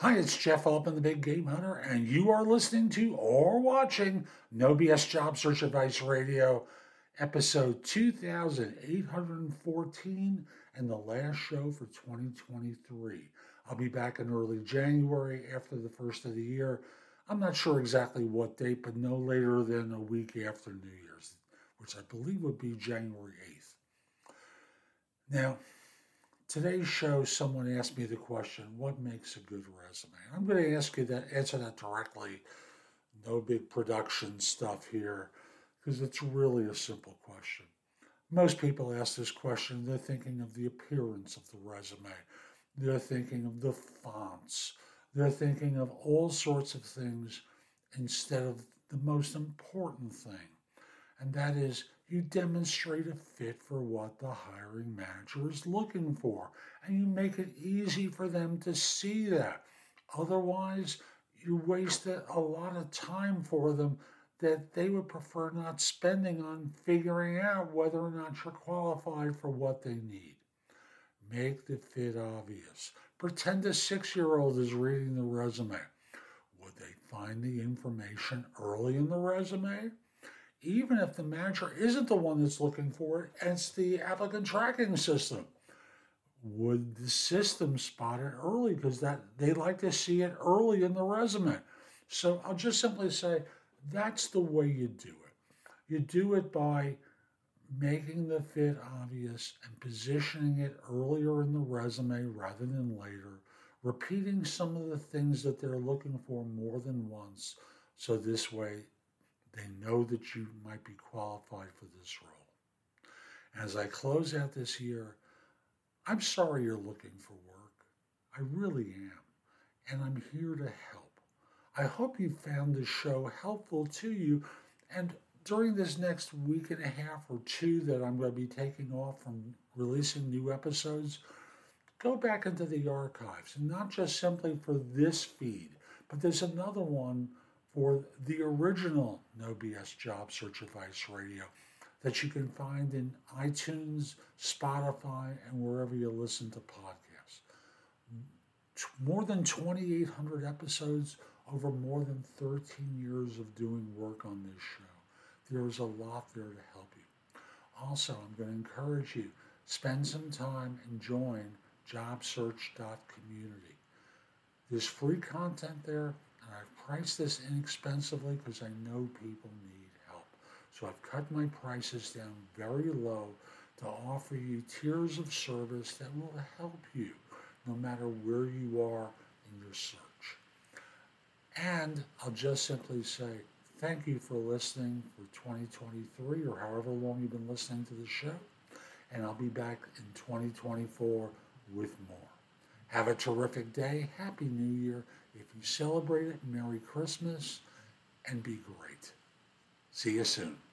Hi, it's Jeff Altman, The Big Game Hunter, and you are listening to or watching No BS Job Search Advice Radio, episode 2814, and the last show for 2023. I'll be back in early January after the first of the year. I'm not sure exactly what date, but no later than a week after New Year's, which I believe would be January 8th. Now, today's show, someone asked me the question, what makes a good resume? I'm going to ask you that, answer that directly. No big production stuff here, because it's really a simple question. Most people ask this question, they're thinking of the appearance of the resume. They're thinking of the fonts. They're thinking of all sorts of things instead of the most important thing, and that is you demonstrate a fit for what the hiring manager is looking for, and you make it easy for them to see that. Otherwise, you waste a lot of time for them that they would prefer not spending on figuring out whether or not you're qualified for what they need. Make the fit obvious. Pretend a 6-year-old is reading the resume. Would they find the information early in the resume? Even if the manager isn't the one that's looking for it, it's the applicant tracking system. Would the system spot it early? Because they like to see it early in the resume. So I'll just simply say that's the way you do it. You do it by making the fit obvious and positioning it earlier in the resume rather than later, repeating some of the things that they're looking for more than once, so this way they know that you might be qualified for this role. As I close out this year, I'm sorry you're looking for work. I really am. And I'm here to help. I hope you found this show helpful to you. And during this next week and a half or two that I'm going to be taking off from releasing new episodes, go back into the archives. And not just simply for this feed, but there's another one for the original No BS Job Search Advice Radio that you can find in iTunes, Spotify, and wherever you listen to podcasts. More than 2,800 episodes over more than 13 years of doing work on this show. There is a lot there to help you. Also, I'm going to encourage you, spend some time and join JobSearch.community. There's free content there. And I've priced this inexpensively because I know people need help. So I've cut my prices down very low to offer you tiers of service that will help you no matter where you are in your search. And I'll just simply say thank you for listening for 2023 or however long you've been listening to the show. And I'll be back in 2024 with more. Have a terrific day. Happy New Year. If you celebrate it, Merry Christmas, and be great. See you soon.